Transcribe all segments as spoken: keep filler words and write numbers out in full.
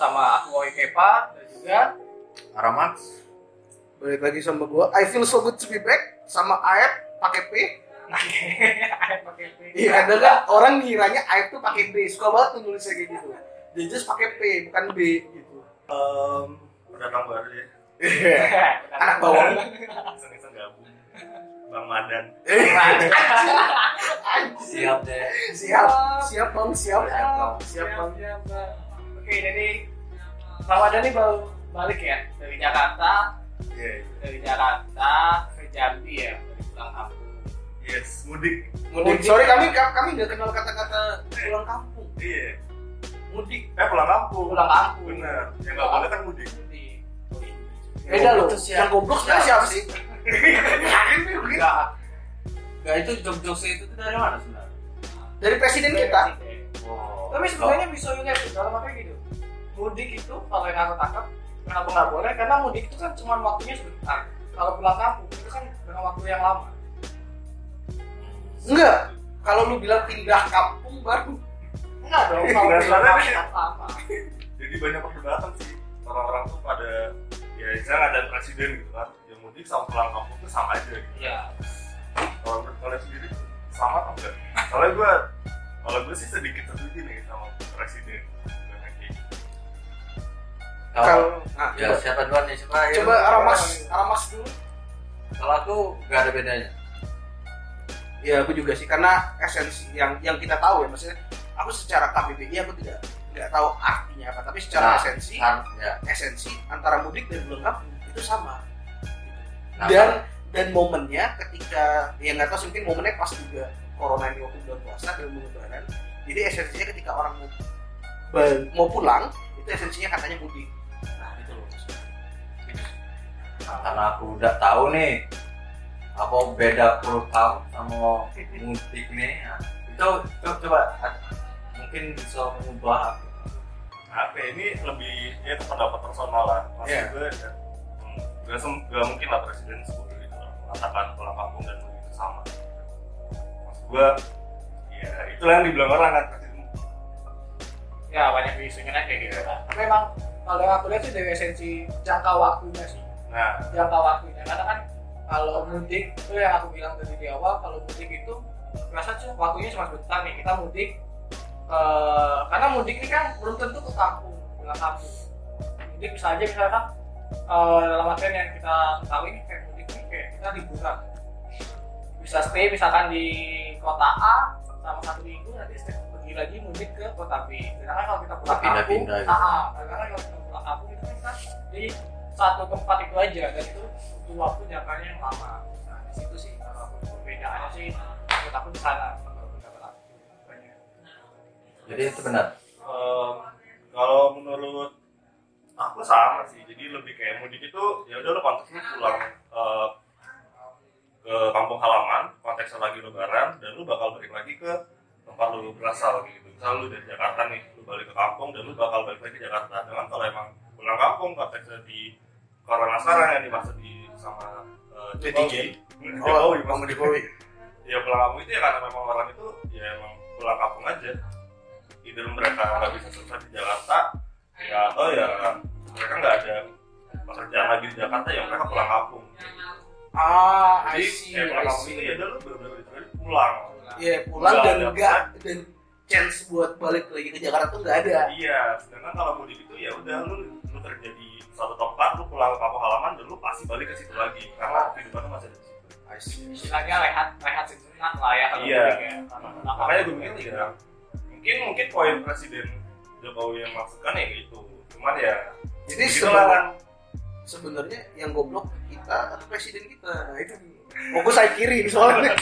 sama aku Oi Kepa dan juga Aramat. Balik lagi sama gue, I feel so good to be back sama Aep pakai P. Aep pakai P. Iya, ada kan orang ngiranya Aep tuh pakai B. Suka banget nulisnya kayak gitu. Dia just pakai P bukan B gitu. Um, pendatang baru ya. Anak bawang. Seneng-seneng gabung. Bang Madan. Siap deh. Siap, siap Bang, siap. Siap Bang. Siap Bang. Oke, jadi Bang Madan nih baru balik ya dari Jakarta. Yeah. Dari Jakarta ke Jambi ya, dari pulang kampung. Yes, mudik. Mudik. Sorry kami kami enggak kenal kata-kata pulang kampung. Iya. Mudik. Eh pulang kampung. Pulang kampung. Bener. Yang enggak boleh kan mudik. Mudik. Beda loh. Yang goblok siapa sih? Enggak. Enggak itu jokes-jokes itu dari mana sebenarnya? Dari presiden kita. Wow. Tapi sebenarnya bisa universal kalau makanya gitu. Mudik itu kalau yang aku tangkap kenapa nggak boleh? Karena mudik itu kan cuma waktunya sebentar. Kalau pulang kampung itu kan dengan waktu yang lama. Enggak. Kalau lu bilang pindah kampung baru. Enggak dong. Kalau pindah lama. Jadi banyak perdebatan sih. Orang-orang tuh pada ya misalnya ada presiden gitu kan. Mudik sama pulang kampung itu sama aja gitu. Iya. Kalau menurut kalian sendiri sama atau enggak? Soalnya gue, kalau gue sih sedikit setuju nih sama presiden. Kalau, nah, ya coba, siapa duluan nih siapa? Coba ya, Aramas, Aramas dulu. Kalau aku nggak ada bedanya. Ya, aku juga sih karena esensi yang yang kita tahu ya, maksudnya aku secara K P B I aku tidak nggak tahu artinya apa, tapi secara nah, esensi, nah, ya. esensi antara mudik dan pulang kampung itu sama. dan dan momennya ketika ya nggak tahu mungkin momennya pas juga corona ini waktu bulan puasa dan bulan lebaran, jadi esensinya ketika orang mau mau pulang itu esensinya katanya mudik. Nah itu loh karena aku udah tahu nih apa beda pulang kampung sama mudik nih. Nah, itu coba, coba mungkin bisa mengubah apa ini lebih ya pendapat personal lah maksud yeah. gue ya. Gak, sem- gak mungkin lah presiden sebelum itu mengatakan pulang kampung dan mudik itu sama. Maksud gue, ya itulah yang dibilang orang kan presiden. Ya banyak isunya kayak gitu kan. Tapi emang kalau yang aku lihat sih dari esensi jangka waktunya sih. Nah. Jangka waktunya karena kan kalau mudik itu yang aku bilang tadi di awal, kalau mudik itu merasa waktunya cuma sebentar nih kita mudik. Uh, karena mudik ini kan belum tentu ke kampung, pulang kampung. Mudik bisa aja misalkan. Uh, dalam artian yang kita tahu ini kayak mudik ini kayak kita liburan bisa stay misalkan di kota A sama satu minggu nanti stay pergi lagi mudik ke kota B. Sedangkan kalau kita pulang kampung, ah, sedangkan kalau kita pulang kampung itu kita di satu tempat itu aja dan itu butuh waktu jangkanya yang lama. Nah di situ sih kalau perbedaannya sih kita pun di sana pendapat aku. Jadi itu benar. Um, kalau menurut aku sama sih, jadi lebih kayak mudik itu ya udah lo konteksnya pulang uh, ke kampung halaman, konteksnya lagi lebaran dan lo bakal balik lagi ke tempat lo berasal gitu. Misal lo dari Jakarta nih, lo balik ke kampung dan lo bakal balik lagi ke Jakarta. Dengan kalau emang pulang kampung konteksnya di Corona sekarang yang dimaksud di sama uh, Jokowi, Jokowi, Bang Jokowi. Ya pulang kampung itu ya karena memang orang itu ya emang pulang kampung aja. Either mereka nggak bisa selesai di Jakarta, ya atau ya mereka nggak ada pekerjaan lagi di Jakarta yang mereka pulang kampung. Ah, jadi ya, pulang kampung itu ya udah lu bener-bener pulang. Iya pulang, pulang dan nggak dan chance buat balik lagi ke Jakarta tuh nggak ada. Iya, sedangkan kalau mudik itu ya udah lu lu kerja di satu tempat, lu pulang ke kampung halaman dan lu pasti balik ke situ lagi karena kehidupan lu masih ada di situ. Istilahnya rehat rehat sejenak lah ya kalau iya. mudik ya. Nah, makanya gue mikir ya mungkin mungkin poin presiden Jokowi yang maksudkan ya gitu. Cuman ya jadi sebenarnya sebenarnya yang goblok kita atau presiden kita. Nah, itu oh, gue saya kiri soalnya.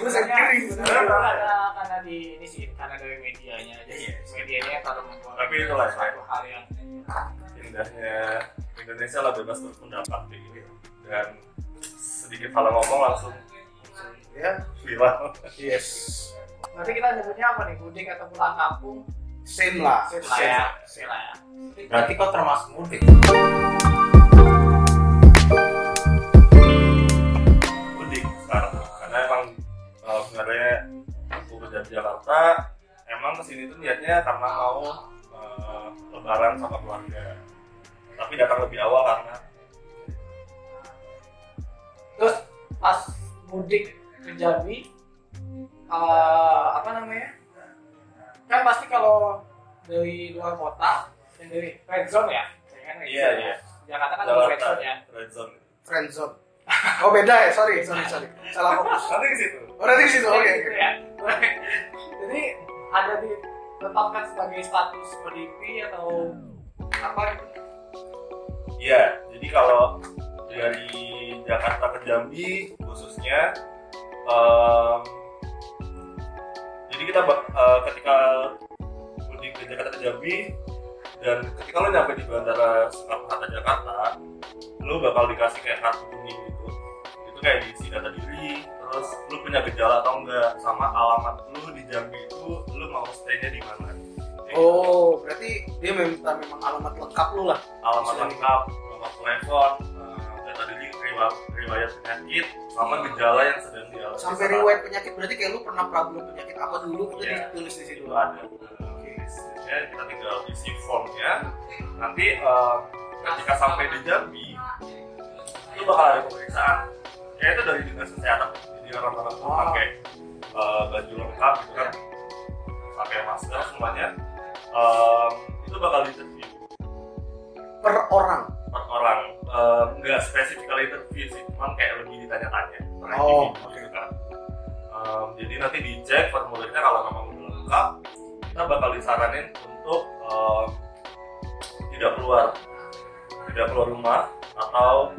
Gue saya kiri. Karena karena di ini sih karena dari medianya aja ya. Medianya kalau membuat tapi itu lah satu hal yang indahnya Indonesia lah bebas berpendapat gitu. Dan sedikit kalau ngomong langsung ya viral. Yes. Nanti kita nyebutnya apa nih? Mudik atau pulang kampung? Same lah. Same lah ya. Same lah ya. Berarti kau termasuk mudik. Mudik sekarang. Karena emang uh, sebenarnya aku kerja di Jakarta, emang kesini tuh niatnya karena mau uh, lebaran sama keluarga, tapi datang lebih awal karena terus pas mudik ke Jambi, uh, apa namanya, kan pasti kalau dari luar kota dan dari red zone ya, kan red yeah, zone yeah. Jakarta kan red zone ya, red zone, red zone. Oh beda ya, sorry, sorry, sorry, salah fokus. Nanti ke situ. Oh nanti ke situ, oke. Okay. Ya. Jadi ada ditetapkan sebagai status pendipi atau apa? Iya, jadi kalau dari Jakarta ke Jambi khususnya, um, jadi kita uh, ketika mudik ke Jakarta ke Jambi dan ketika lo nyampe di bandara Soekarno Hatta Jakarta, lo bakal dikasih kayak kartu kuning gitu. Itu kayak diisi data diri, terus lo punya gejala atau enggak, sama alamat lo di Jambi itu lo mau stay-nya di mana. Oh, berarti dia minta memang alamat lengkap lo lah. Alamat lengkap, nomor telepon, data diri, riwayat penyakit, sama gejala yang sedang dialami. Sampai riwayat penyakit berarti kayak lo pernah problem penyakit apa dulu itu yeah, ditulis di situ. Ada. Ya, kita tinggal isi formnya. Nanti uh, ketika sampai di Jambi, itu bakal ada pemeriksaan. Ya itu dari dinas kesehatan, jadi orang-orang tuh pakai uh, baju lengkap, gitu kan, pakai masker semuanya. Um, itu bakal interview per orang. Per orang, um, nggak spesifik kali interview sih, cuman kayak lebih ditanya-tanya. Oh, oke. Okay. Um, jadi nanti dicek formulirnya kalau memang belum lengkap, kita bakal disaranin untuk um, tidak keluar, tidak keluar rumah atau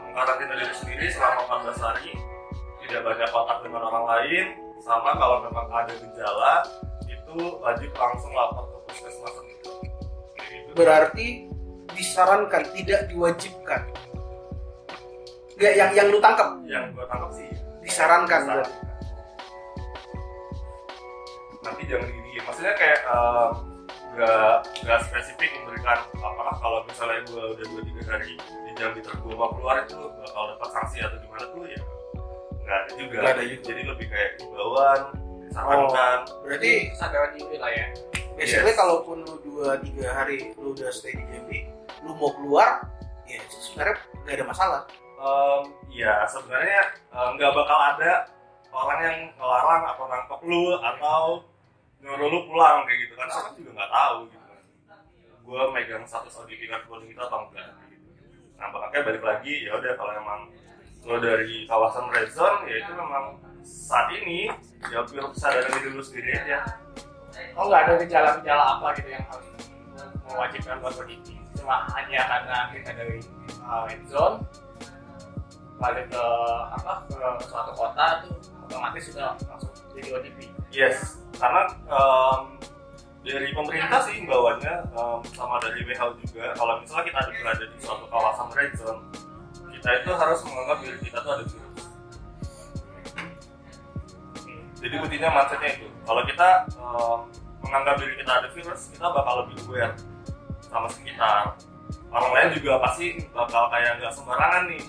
mengkarantina um, diri sendiri selama empat belas hari, tidak banyak kontak dengan orang lain, sama kalau memang ada gejala itu wajib langsung lapor ke puskesmas. Berarti disarankan, tidak diwajibkan. Gak, yang yang lu tangkap? Yang gua tangkap sih. Disarankan. Disarankan. Nanti jangan di maksudnya kayak nggak um, nggak spesifik memberikan apakah kalau misalnya gue udah dua tiga hari di Jambi tergua mau keluar itu bakal dapat sanksi atau gimana tuh ya nggak ada juga. Gak ada juga, jadi lebih kayak himbauan, sarankan. Oh, berarti kesadaran diri lah ya. Biasanya yes, kalaupun lu dua tiga hari lu udah stay di Jambi, lu mau keluar ya sebenarnya nggak ada masalah. Um, ya sebenarnya nggak um, bakal ada orang yang ngelarang atau nangkep lu atau nyuruh lu pulang kayak gitu kan, aku juga nggak tahu gitu kan gue megang status sertifikat kuning itu atau enggak gitu. Nah makanya balik lagi, ya udah kalau emang lo dari kawasan red zone ya itu memang saat ini ya perlu kesadaran diri lu sendiri aja. Oh nggak ada gejala-gejala apa gitu yang harus mewajibkan buat pergi, cuma hanya karena kita dari uh, red zone balik ke apa ke suatu kota tuh otomatis sudah langsung jadi O D P. Yes, karena um, dari pemerintah sih himbauannya um, sama dari W H O juga, kalau misalnya kita ada berada di suatu kawasan red zone, kita itu harus menganggap diri kita tuh ada virus. Jadi intinya mindsetnya itu, kalau kita um, menganggap diri kita ada virus, kita bakal lebih aware sama sekitar. Orang lain juga pasti bakal kayak nggak sembarangan nih,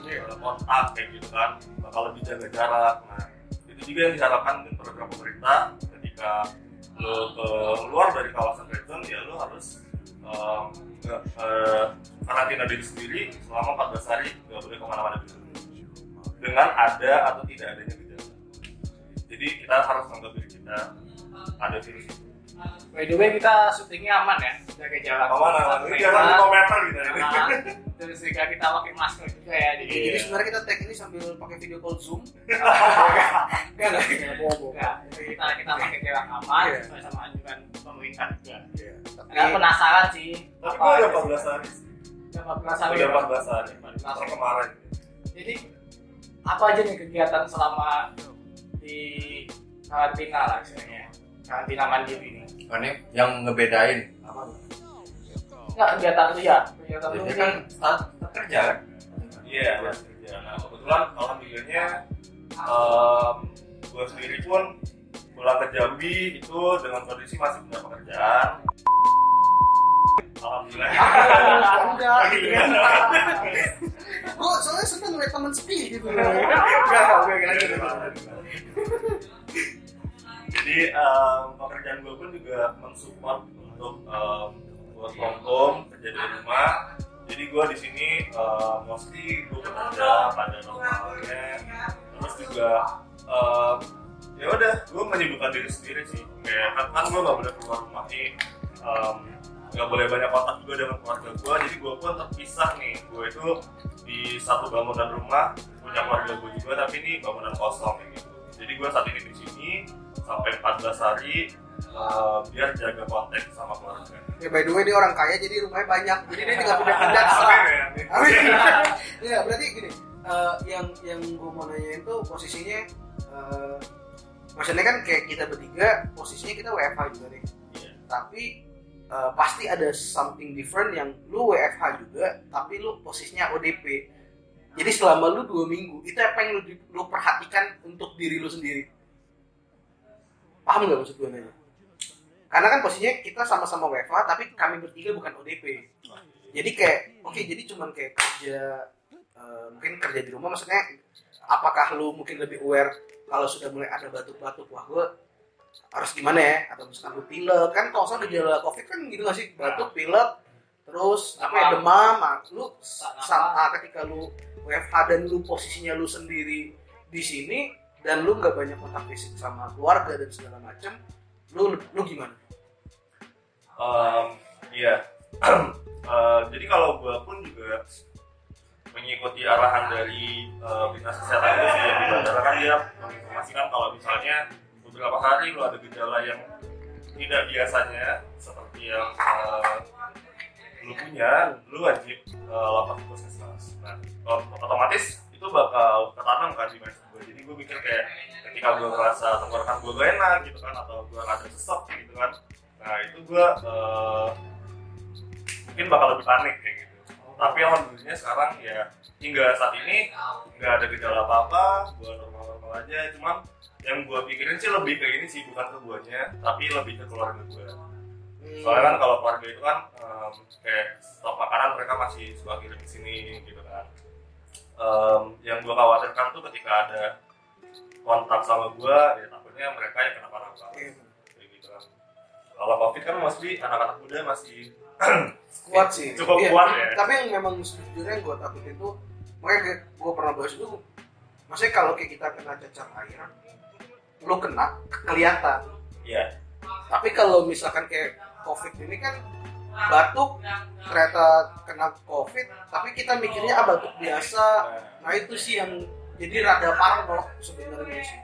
kontak kayak gitu kan, bakal lebih jaga jarak. Nah, itu juga yang diharapkan dengan program pemerintah, ketika lo keluar dari kawasan red zone ya lo harus um, nge- uh, karantina diri sendiri selama empat belas hari, nggak boleh kemana-mana gitu dengan ada atau tidak adanya gejala. Jadi kita harus menganggap diri kita ada virus itu. By the way, kita syutingnya aman ya, jaga jarak. Aman, aman. Ini jarak lima meter gitu. Nah, terus juga kita pakai masker juga ya. Jadi, yeah, jadi sebenarnya kita tag ini sambil pakai video call Zoom. Iya nggak? Iya bobo. Kita kita pakai jarak aman, yeah, sesuai sama anjuran pemerintah juga. Iya. Nggak penasaran sih. Tapi kok udah empat belas hari sih? Udah empat belas hari. Udah empat belas hari. Tahun kemarin. Jadi apa aja nih kegiatan selama di karantina lah sebenarnya? Karantina mandiri ini. Ini yang ngebedain apa? Enggak kegiatan itu ya. Kegiatan itu kan start kerja. Iya, kerja. Nah, kebetulan alhamdulillahnya um, gue sendiri pun pulang ke Jambi itu dengan kondisi masih punya pekerjaan. Alhamdulillah. Enggak. Gue soalnya seneng lihat teman sepi gitu. Enggak, gue gila gitu. Jadi um, pekerjaan gue pun juga mensupport untuk um, buat from home, kerja dari rumah. Jadi gue di sini uh, mostly gue bekerja pada normalnya. Terus juga uh, ya udah, gue menyibukkan diri sendiri sih. Kayak kan kan gue nggak boleh keluar rumah nih, nggak um, boleh banyak kontak juga dengan keluarga gue. Jadi gue pun terpisah nih. Gue itu di satu bangunan rumah punya keluarga gue juga, tapi ini bangunan kosong gitu. Jadi gue saat ini di sini sampai empat belas hari. Uh, biar jaga kontak sama keluarga. Ya by the way, dia orang kaya jadi rumahnya banyak. Jadi dia tinggal pindah-pindah. Amin. Ya berarti gini, uh, yang yang gue mau nanyain tuh posisinya, uh, maksudnya kan kayak kita bertiga, posisinya kita W F H juga nih. Yeah. Tapi uh, pasti ada something different yang lu W F H juga, tapi lu posisinya O D P. Jadi selama lu dua minggu itu apa yang lu, lu perhatikan untuk diri lu sendiri? Paham nggak maksud gue nanya? Karena kan posisinya kita sama-sama W F A, tapi kami bertiga bukan O D P. Jadi kayak, oke, okay, jadi cuman kayak kerja, uh, mungkin kerja di rumah, maksudnya apakah lu mungkin lebih aware kalau sudah mulai ada batuk-batuk, wah gue harus gimana ya, atau misalkan lu pilek, kan kalau misalkan gejala COVID kan gitu gak sih, batuk, pilek, terus apa ya, demam, lu saat ketika lu W F A dan lu posisinya lu sendiri di sini, dan lu gak banyak kontak fisik sama keluarga dan segala macam, lu lu gimana? Um, iya, uh, jadi kalau gue pun juga mengikuti arahan dari uh, dinas kesehatan gue sih, di bandara kan dia menginformasikan kalau misalnya beberapa hari lu ada gejala yang tidak biasanya seperti yang uh, lu punya, lu wajib uh, lapor ke puskesmas. Nah, otomatis itu bakal tertanam kan di mindset gue. Jadi gue mikir kayak ketika gue ngerasa tenggorokan gue gak enak gitu kan, atau gue rada sesek gitu kan, nah itu gue uh, mungkin bakal lebih panik kayak gitu. Tapi alhamdulillahnya sekarang ya hingga saat ini nggak ada gejala apa-apa, gue normal-normal aja. Cuman yang gue pikirin sih lebih ke ini sih, bukan ke guanya, tapi lebih ke keluarga gue. Soalnya kan kalau keluarga itu kan um, kayak stok makanan mereka masih suka kirim ke sini gitu kan. Um, yang gue khawatirkan tuh ketika ada kontak sama gue, ya takutnya mereka yang kenapa-napa kayak gitu kan. Kalau COVID kan mostly anak-anak muda masih kuat sih, cukup iya, kuat ya. Tapi yang memang sejujurnya gue takut itu, makanya gue pernah bahas itu, maksudnya kalau kayak kita kena cacar air, lo kena kelihatan. Iya. Tapi kalau misalkan kayak COVID ini kan batuk, ternyata kena COVID, tapi kita mikirnya ah batuk biasa. Nah itu sih yang jadi rada parno sebenarnya sih.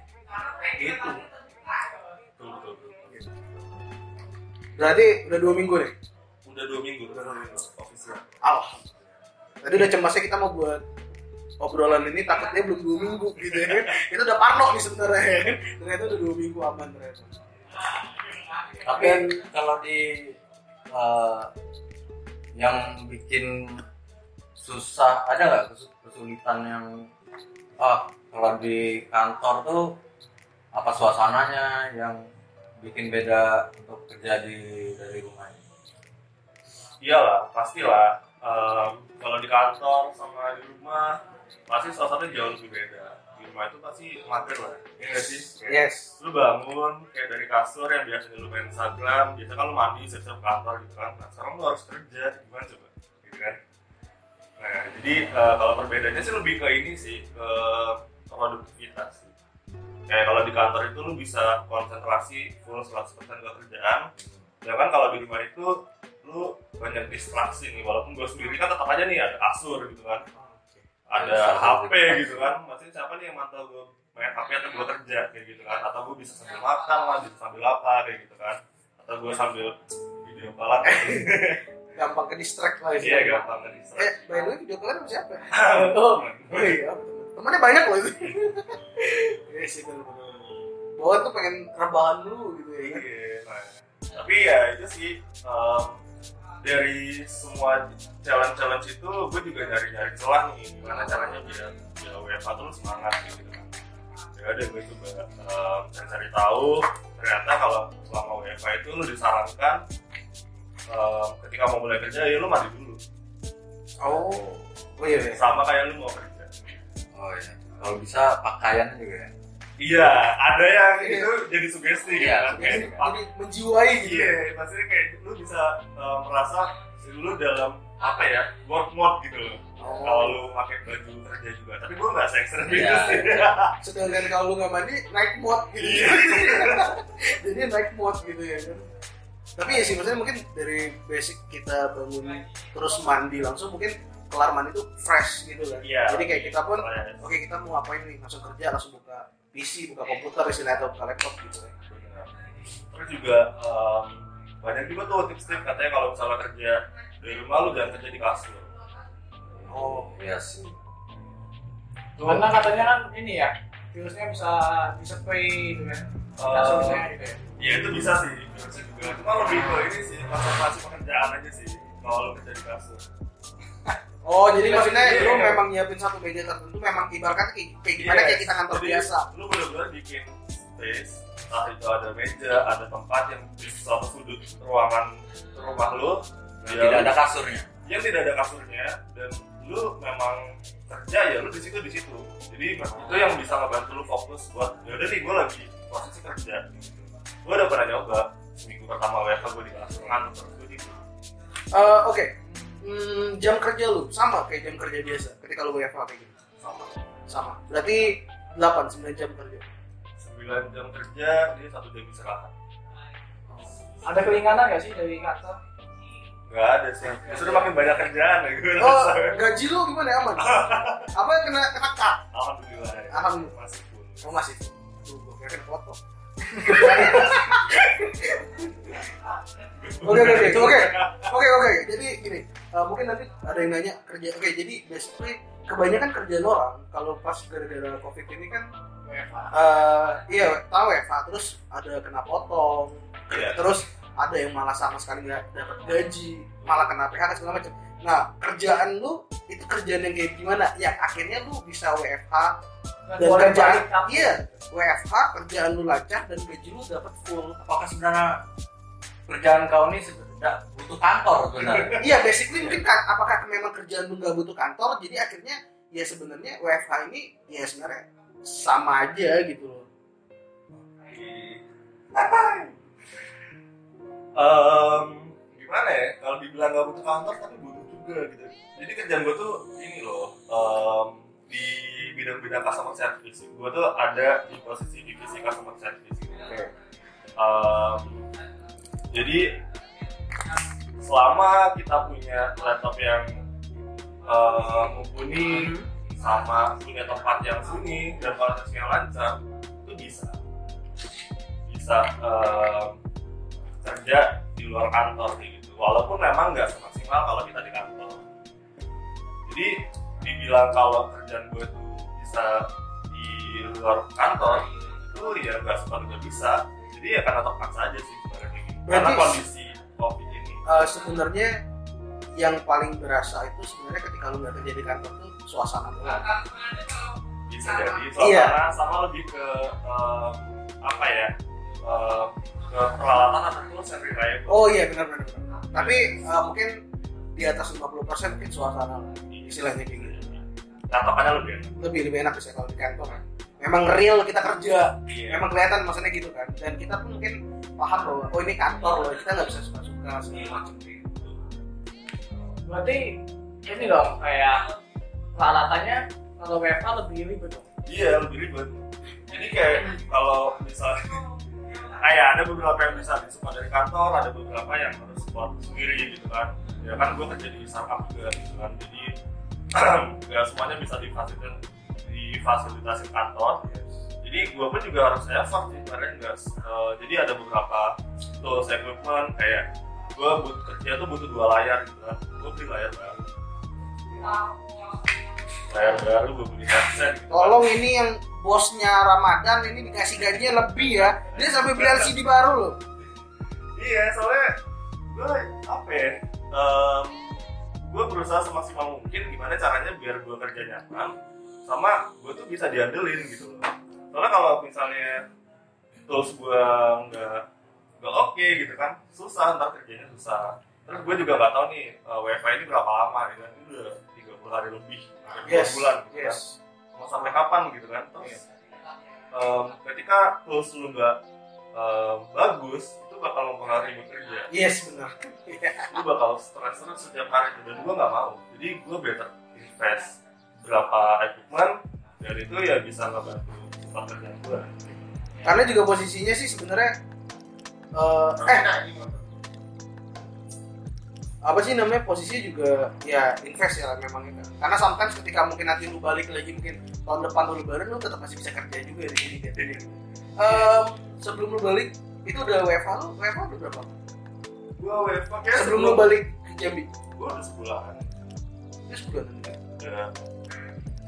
Gitu. Berarti udah dua minggu nih? Udah dua minggu. Udah dua minggu. Official. Alah. Tadi udah cemasnya kita mau buat obrolan ini, takutnya belum dua minggu gitu ya. Itu udah parno nih sebenarnya. Ternyata udah dua minggu aman ternyata. Tapi kalau di Uh, yang bikin susah, ada nggak kesulitan yang ah kalau di kantor tuh apa suasananya yang bikin beda untuk kerja di dari rumah? Iyalah, pastilah. Um, kalau di kantor sama di rumah pasti suasananya jauh lebih beda. Rumah itu pasti mager lah, ya nggak sih? Yes. Lu bangun kayak dari kasur yang biasanya lu main Instagram, biasa kan lu mandi siap-siap kantor gitu kan. Nah, sekarang lu harus kerja, gimana coba? Gitu kan? Nah, jadi uh, kalau perbedaannya sih lebih ke ini sih, ke produktivitas sih. Kayak kalau di kantor itu lu bisa konsentrasi full seratus persen ke kerjaan. Ya kan kalau di rumah itu lu banyak distraksi nih, walaupun gue sendiri kan tetap aja nih ada kasur gitu kan. Ada H P gitu kan, maksudnya siapa nih yang mantau gue main H P atau gue kerja kayak gitu kan, atau gue bisa sambil makan lah, bisa sambil apa kayak gitu kan, atau gue sambil video callan gampang ke distract lah gitu. Iya gampang ke distract. Eh, by the way video callan sama siapa? Oh, iya temennya banyak loh itu. Iya sih bener-bener bahwa tuh pengen rebahan dulu gitu ya. Iya, tapi ya itu sih dari semua challenge-challenge itu, gue juga nyari-nyari celah nih gimana caranya biar biar W F A terus semangat gitu kan. Ya udah gue coba um, cari-cari tahu, ternyata kalau selama W F A itu lu disarankan um, ketika mau mulai kerja ya lu mandi dulu. Oh, oh iya. Sama kayak lu mau kerja. Oh iya. Kalau bisa pakaian juga ya. Iya, ada yang itu jadi sugesti ya, kan? Jadi menjiwai gitu. Iya, maksudnya kayak lu bisa uh, merasa lu dalam apa ya, work mode gitu loh. Oh. Kalau lu pakai baju kerja juga, tapi gua nggak se-ekstrem itu sih. Sedangkan kalau lu nggak mandi, naik mode gitu. Jadi naik mode gitu ya kan. Tapi ya sih maksudnya mungkin dari basic kita bangun terus mandi langsung mungkin kelar mandi itu fresh gitu kan. Yeah. Jadi kayak kita pun, oke okay, kita mau ngapain nih, langsung kerja, langsung buka P C, buka komputer, istilahnya atau buka laptop gitu kan. Terus juga um, banyak juga tuh tips-tips katanya kalau misalnya kerja dari rumah lu jangan kerja di kasur. Oh iya sih. Karena katanya kan ini ya, virusnya bisa dispray gitu kan. Kasur misalnya gitu ya. Iya itu bisa sih, virusnya juga. Cuma lebih ke ini sih, konsentrasi pekerjaan aja sih kalau kerja di kasur. Oh, jadi nah, maksudnya iya, lu iya. memang nyiapin satu meja tertentu, memang ibaratkan kayak gimana yes. kayak kita kantor jadi, biasa. Lu benar-benar bikin space, entah itu ada meja, ada tempat yang di suatu sudut ruangan rumah lu yang ya, tidak ada kasurnya. Yang tidak ada kasurnya dan lu memang kerja ya lu di situ di situ. Jadi itu yang bisa ngebantu lu fokus buat ya udah nih gua lagi posisi kerja. Gua udah pernah nyoba seminggu pertama W F H gua di kasur ngantuk terus gua di. Uh, oke. Okay. Hmm, jam kerja lu sama kayak jam kerja biasa ketika lu W F H kayak gitu? Sama. Sama. Berarti delapan sampai sembilan jam kerja. sembilan jam kerja, dia satu jam istirahat. Ada kelinganan enggak sih dari kantor? Enggak ada sih. Justru makin banyak kerjaan gitu. Oh, gaji lu gimana ya, aman? Apa kena kena K? Alhamdulillah. Ya. Alhamdulillah masih full. Oh, masih full. Tuh, gua kira foto. Oke oke oke oke oke jadi gini uh, mungkin nanti ada yang nanya kerja oke okay, jadi basically kebanyakan kerjaan orang kalau pas gara-gara COVID ini kan uh, iya tahu ya Pak terus ada kena potong yeah. terus ada yang malah sama sekali nggak dapat gaji malah kena P H K segala macam. Nah, kerjaan lu itu kerjaan yang kayak gimana? Ya akhirnya lu bisa W F H dan, dan kerjaan balik, iya, W F H kerjaan lu lancar dan gaji lu dapat full. Apakah sebenarnya kerjaan kau ini sebenarnya butuh kantor sebenarnya? Iya, basically mungkin kan, apakah memang kerjaan lu enggak butuh kantor? Jadi akhirnya ya sebenarnya W F H ini ya sebenarnya sama aja gitu loh. Apa? Um, gimana ya? Kalau dibilang enggak butuh kantor tapi butuh gitu. Jadi kerjaan gue tuh ini loh um, di bidang-bidang customer service. Gue tuh ada di posisi divisi customer service. Okay. Um, jadi selama kita punya laptop yang uh, mumpuni, sama punya tempat yang sunyi dan kualitasnya lancar, itu bisa bisa uh, kerja di luar kantor gitu. Walaupun memang nggak sama. Kalau kita di kantor, jadi dibilang kalau kerjaan gue tuh bisa di luar kantor itu ya nggak sempat nggak bisa. Jadi ya karena terpaksa aja sih sebenarnya karena kondisi COVID ini. Uh, sebenarnya yang paling berasa itu sebenarnya ketika lu nggak kerja di kantor tuh suasana lu. Bisa jadi suasana iya. sama lebih ke uh, apa ya uh, ke peralatan atau seri raya. Oh iya benar-benar. Tapi uh, mungkin di atas lima puluh persen mungkin suasana istilahnya gitu. Tatapannya lebih enak. Lebih lebih enak sih kalau di kantor. Kan. Memang real kita kerja, yeah. memang kelihatan maksudnya gitu kan. Dan kita pun mungkin paham bahwa oh ini kantor loh, kita nggak bisa suka-suka segala macam gitu. Berarti ini dong kayak peralatannya kalau W F H lebih ribet dong. Iya lebih ribet. Jadi kayak kalau misalnya kayak ada beberapa yang bisa disupport dari kantor, ada beberapa yang harus support sendiri gitu kan. Ya kan gue kerja di startup juga gitu kan, jadi nggak semuanya bisa difasilitasi difasilitasi kantor. Jadi gue pun juga harus effort sih, karena nggak. Uh, jadi ada beberapa tools equipment kayak gue butuh kerja tuh butuh dua layar gitu kan, gue beli layar baru. Layar baru gue beli headset. Gitu. Tolong ini yang bosnya Ramadan ini dikasih gajinya lebih ya, dia sampai beli L C D baru loh. Iya, soalnya gue apa ya, um, gue berusaha semaksimal mungkin gimana caranya biar gue kerja nyaman, sama gue tuh bisa diandelin gitu loh. Soalnya kalau misalnya tools gue nggak nggak oke gitu kan, susah ntar kerjanya susah. Terus gue juga nggak tahu nih uh, W F H ini berapa lama, ini udah tiga puluh hari lebih, tiga puluh bulan gitu yes. kan. Mau sampai kapan gitu kan terus um, ketika tools lu nggak um, bagus, itu bakal mempengaruhi kerja. Yes, benar. Lu bakal stres-stres setiap hari, dan gue nggak mau. Jadi gue better invest berapa equipment, dari itu ya bisa ngebantu pekerjaan gue. Karena juga posisinya sih sebenarnya uh, eh apa sih namanya, posisi juga ya invest ya memang itu. Karena sometimes ketika mungkin nanti lu balik lagi, mungkin tahun depan lu lebaran, lu tetap masih bisa kerja juga di sini. Um, sebelum lu balik itu udah W F H lu, W F H udah berapa? Gua W F H sebelum, sebelum lu balik ke Jambi. Gua udah sebulanan. Udah sebulanan kan? Ya.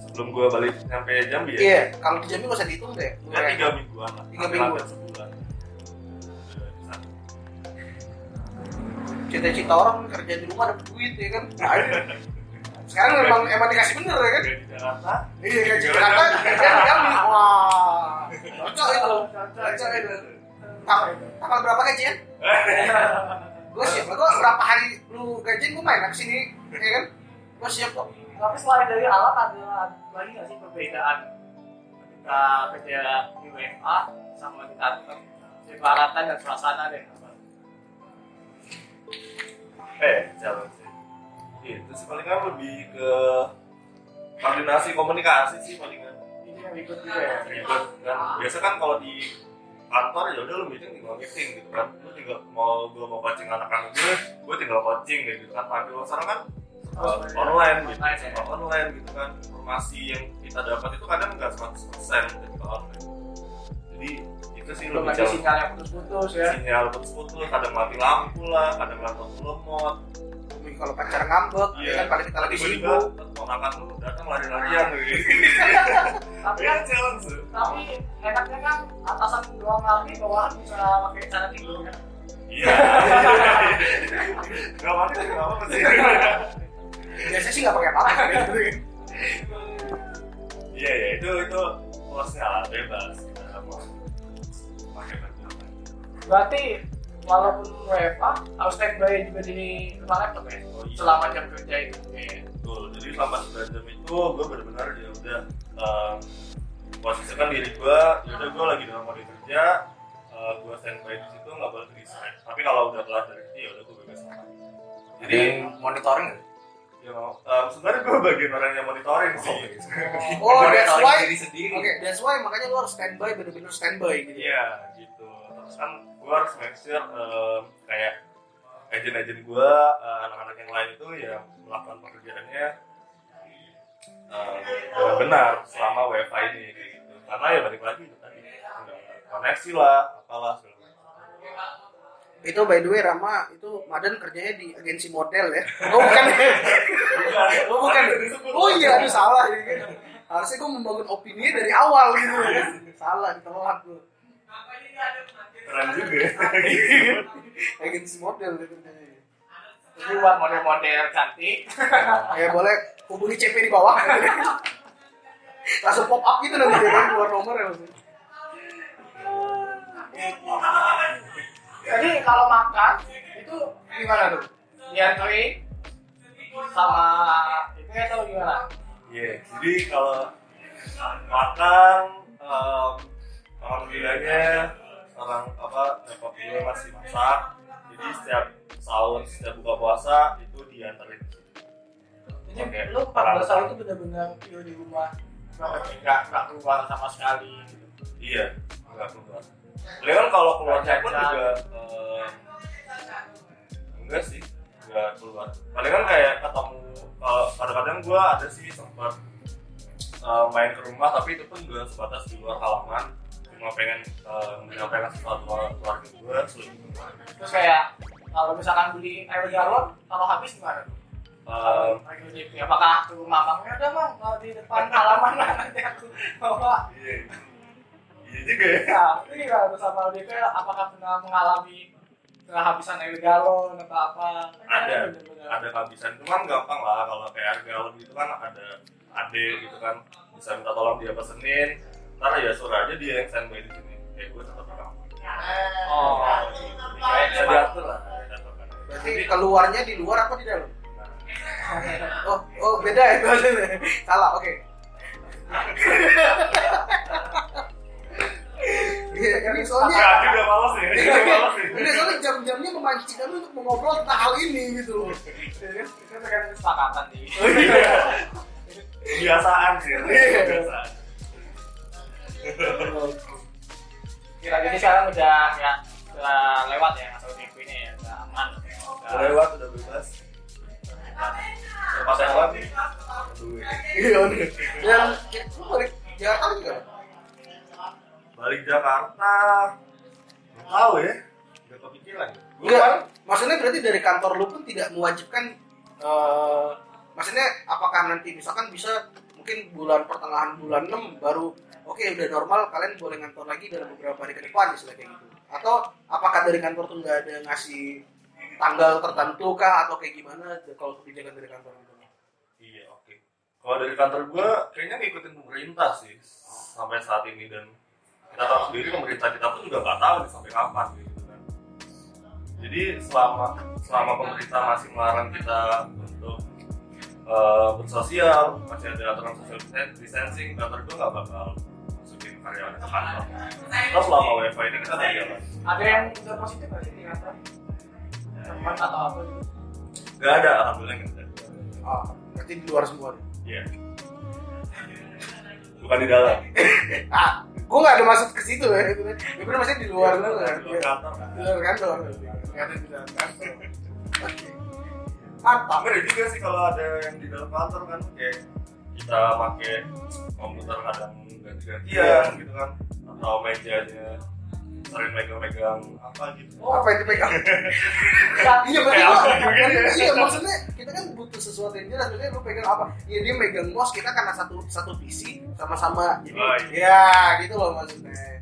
Sebelum gua balik sampai Jambi ya. Iya, yeah, kalau di Jambi enggak usah dihitung deh. Udah tiga mingguan lah. tiga mingguan sebulan. Cita-cita orang kerja di rumah dapat duit ya kan. Nah, sekarang memang emang dikasih bener ya kan. Di Jakarta. Iya, di Jakarta kerja di Jambi. Wah. Cocok itu. Cocok itu. Tanggal berapa gajian? Gue siap. Gue berapa hari lu gajian gue main ke sini ya kan? Gue siap kok. Tapi selain dari alat ada lagi nggak sih perbedaan ketika kerja di W F A sama di kantor, peralatan dan suasana deh? Eh, jalan sih. Itu sih palingan lebih ke koordinasi komunikasi sih palingan. Ini yang ribet juga ya. Ribet kan. Biasa kan kalau di kantor ya udah lu meeting tinggal meeting gitu kan. Lu tinggal mau gua mau coaching anak-anak gue, gue tinggal coaching gitu kan. Tapi sekarang kan uh, online gitu, sama online gitu kan. Informasi yang kita dapat itu kadang nggak seratus persen dari online. Jadi itu sih lebih jauh. Sinyal yang putus-putus ya. Sinyal putus-putus, kadang mati lampu lah, kadang laptop lemot. Kalau pacar ngambek, yeah. Kan paling kita lagi sibuk. Ponakan lu datang lari-larian gitu. Tapi kan challenge. Tapi enaknya kan atasan doang lagi, bawahan bisa pakai cara tidur kan. Iya. Enggak pakai apa-apa sih. Biasanya sih enggak pakai apa-apa gitu. Iya ya, itu itu plusnya lah, bebas. Berarti walaupun W F A harus standby juga di rumah laptop ya. Oh, iya. Selama jam kerja itu. Iya. Betul. Jadi selama jam itu gue benar-benar ya udah uh, posisikan diri gue. Ya udah gue lagi dalam mode kerja, uh, gue standby di situ nggak boleh resign. Tapi kalau udah kelar dari itu ya udah gue bebas ngapain. Jadi monitoring. Ya, uh, sebenarnya gue bagian orang yang monitoring sih. Oh, oh that's why. Oke, that's why makanya lu harus standby, benar-benar standby gitu. Iya, gitu. Terus kan gue harus make sure um, kayak agen-agen gue, uh, anak-anak yang lain itu ya melakukan pekerjaannya uh, dengan benar selama W F A ini gitu. Karena ya balik lagi tadi koneksi lah, apalah segala macam. Itu by the way Rama itu Madan kerjanya di agensi model ya. Oh bukan. Oh bukan. Oh iya, aduh salah gitu. Harusnya gue membangun opini dari awal gitu. Salah, ditolak gue. Keren juga. Agensi model gitu. Jadi buat model-model cantik. Ya boleh hubungi C P di bawah. Langsung pop up gitu nanti dia keluar nomor ya maksudnya. Jadi kalau makan itu gimana tuh? Diantri sama itu ya atau gimana? Iya, yeah, jadi kalau makan um, alhamdulillahnya orang apa dapat gue masih masak. Jadi setiap sahur, setiap buka puasa itu dianterin. Jadi okay. Lu empat belas sahur itu benar-benar pure di rumah. Enggak enggak keluar sama sekali gitu. Iya, enggak keluar. Leon kalau keluar pun juga eh, enggak sih, enggak keluar. Paling kan kayak ketemu, eh, kadang-kadang gue ada sih sempat eh, main ke rumah, tapi itu pun gue sebatas di luar halaman. Cuma pengen eh, menyampaikan sesuatu keluarga gue, seluruh rumah. Terus kayak kalau misalkan beli air galon, kalau habis gimana? Uh, Apakah tuh mamangnya udah mang kalau di depan halaman nanti aku bawa. Iya juga ya. Nah, ini kalau sama D P apakah pernah mengalami kehabisan air galon atau apa? Ada, ada kehabisan. Cuman gampang lah kalau kayak air galon gitu kan ada ade gitu kan. Bisa minta tolong dia pesenin. Ntar ya suruh aja dia yang standby di sini. Kayak gue tetap kamu. Oh, bisa diatur lah. Berarti keluarnya di luar apa di dalam? Oh, oh beda ya. Salah, oke. Udah soalnya jam-jamnya memancing kami untuk mengobrol tentang hal ini gitu loh. Kita tekan kesepakatan nih. Biasaan sih. Biasaan. Kira-kira sekarang udah ya udah lewat ya atau minggu ini ya udah aman. Udah lewat udah bebas. Lepas lewat nih. Iya nih. Yang itu balik Jakarta juga. Balik Jakarta. Tahu ya? Gak kepikiran. Enggak. Maksudnya berarti dari kantor lu pun tidak mewajibkan. Uh, maksudnya apakah nanti misalkan bisa mungkin bulan pertengahan bulan enam baru oke okay, udah normal kalian boleh ngantor lagi dalam beberapa hari ke depan misalnya kayak gitu. Atau apakah dari kantor tuh nggak ada ngasih tanggal tertentu kah atau kayak gimana kalau kebijakan dari kantor itu? Iya oke. Okay. Kalau dari kantor gue kayaknya ngikutin pemerintah sih sampai saat ini dan kita tahu sendiri pemerintah kita pun juga nggak tahu sampai kapan gitu kan. Jadi selama selama pemerintah masih melarang kita untuk uh, bersosial masih ada aturan social distancing kantor gue nggak bakal masukin karyawan ke kantor. Terus selama W F A ini kita berjalan. Ada yang udah positif nggak sih di kantor? Teman atau apa? Gak ada, alhamdulillah gak ada. Oh, berarti di luar semua deh? Iya. Bukan di dalam. Ah, gue gak ada maksud ke situ ya. Gue bener maksudnya di luar lu kan? Di luar kantor. Di luar kantor. Gak ada di dalam kantor. Oke. Mantap. Bener juga sih kalau ada yang di dalam kantor kan. Kayak kita pakai komputer kadang ganti-gantian gitu kan. Atau mejanya sering megang-megang apa gitu. Oh, apa yang dipegang? Iya benar. Iya maksudnya kita kan butuh sesuatu yang jelas. Maksudnya lu pegang apa? Ya dia megang mouse kita karena satu satu P C sama-sama. Jadi oh, iya. Ya gitu loh maksudnya.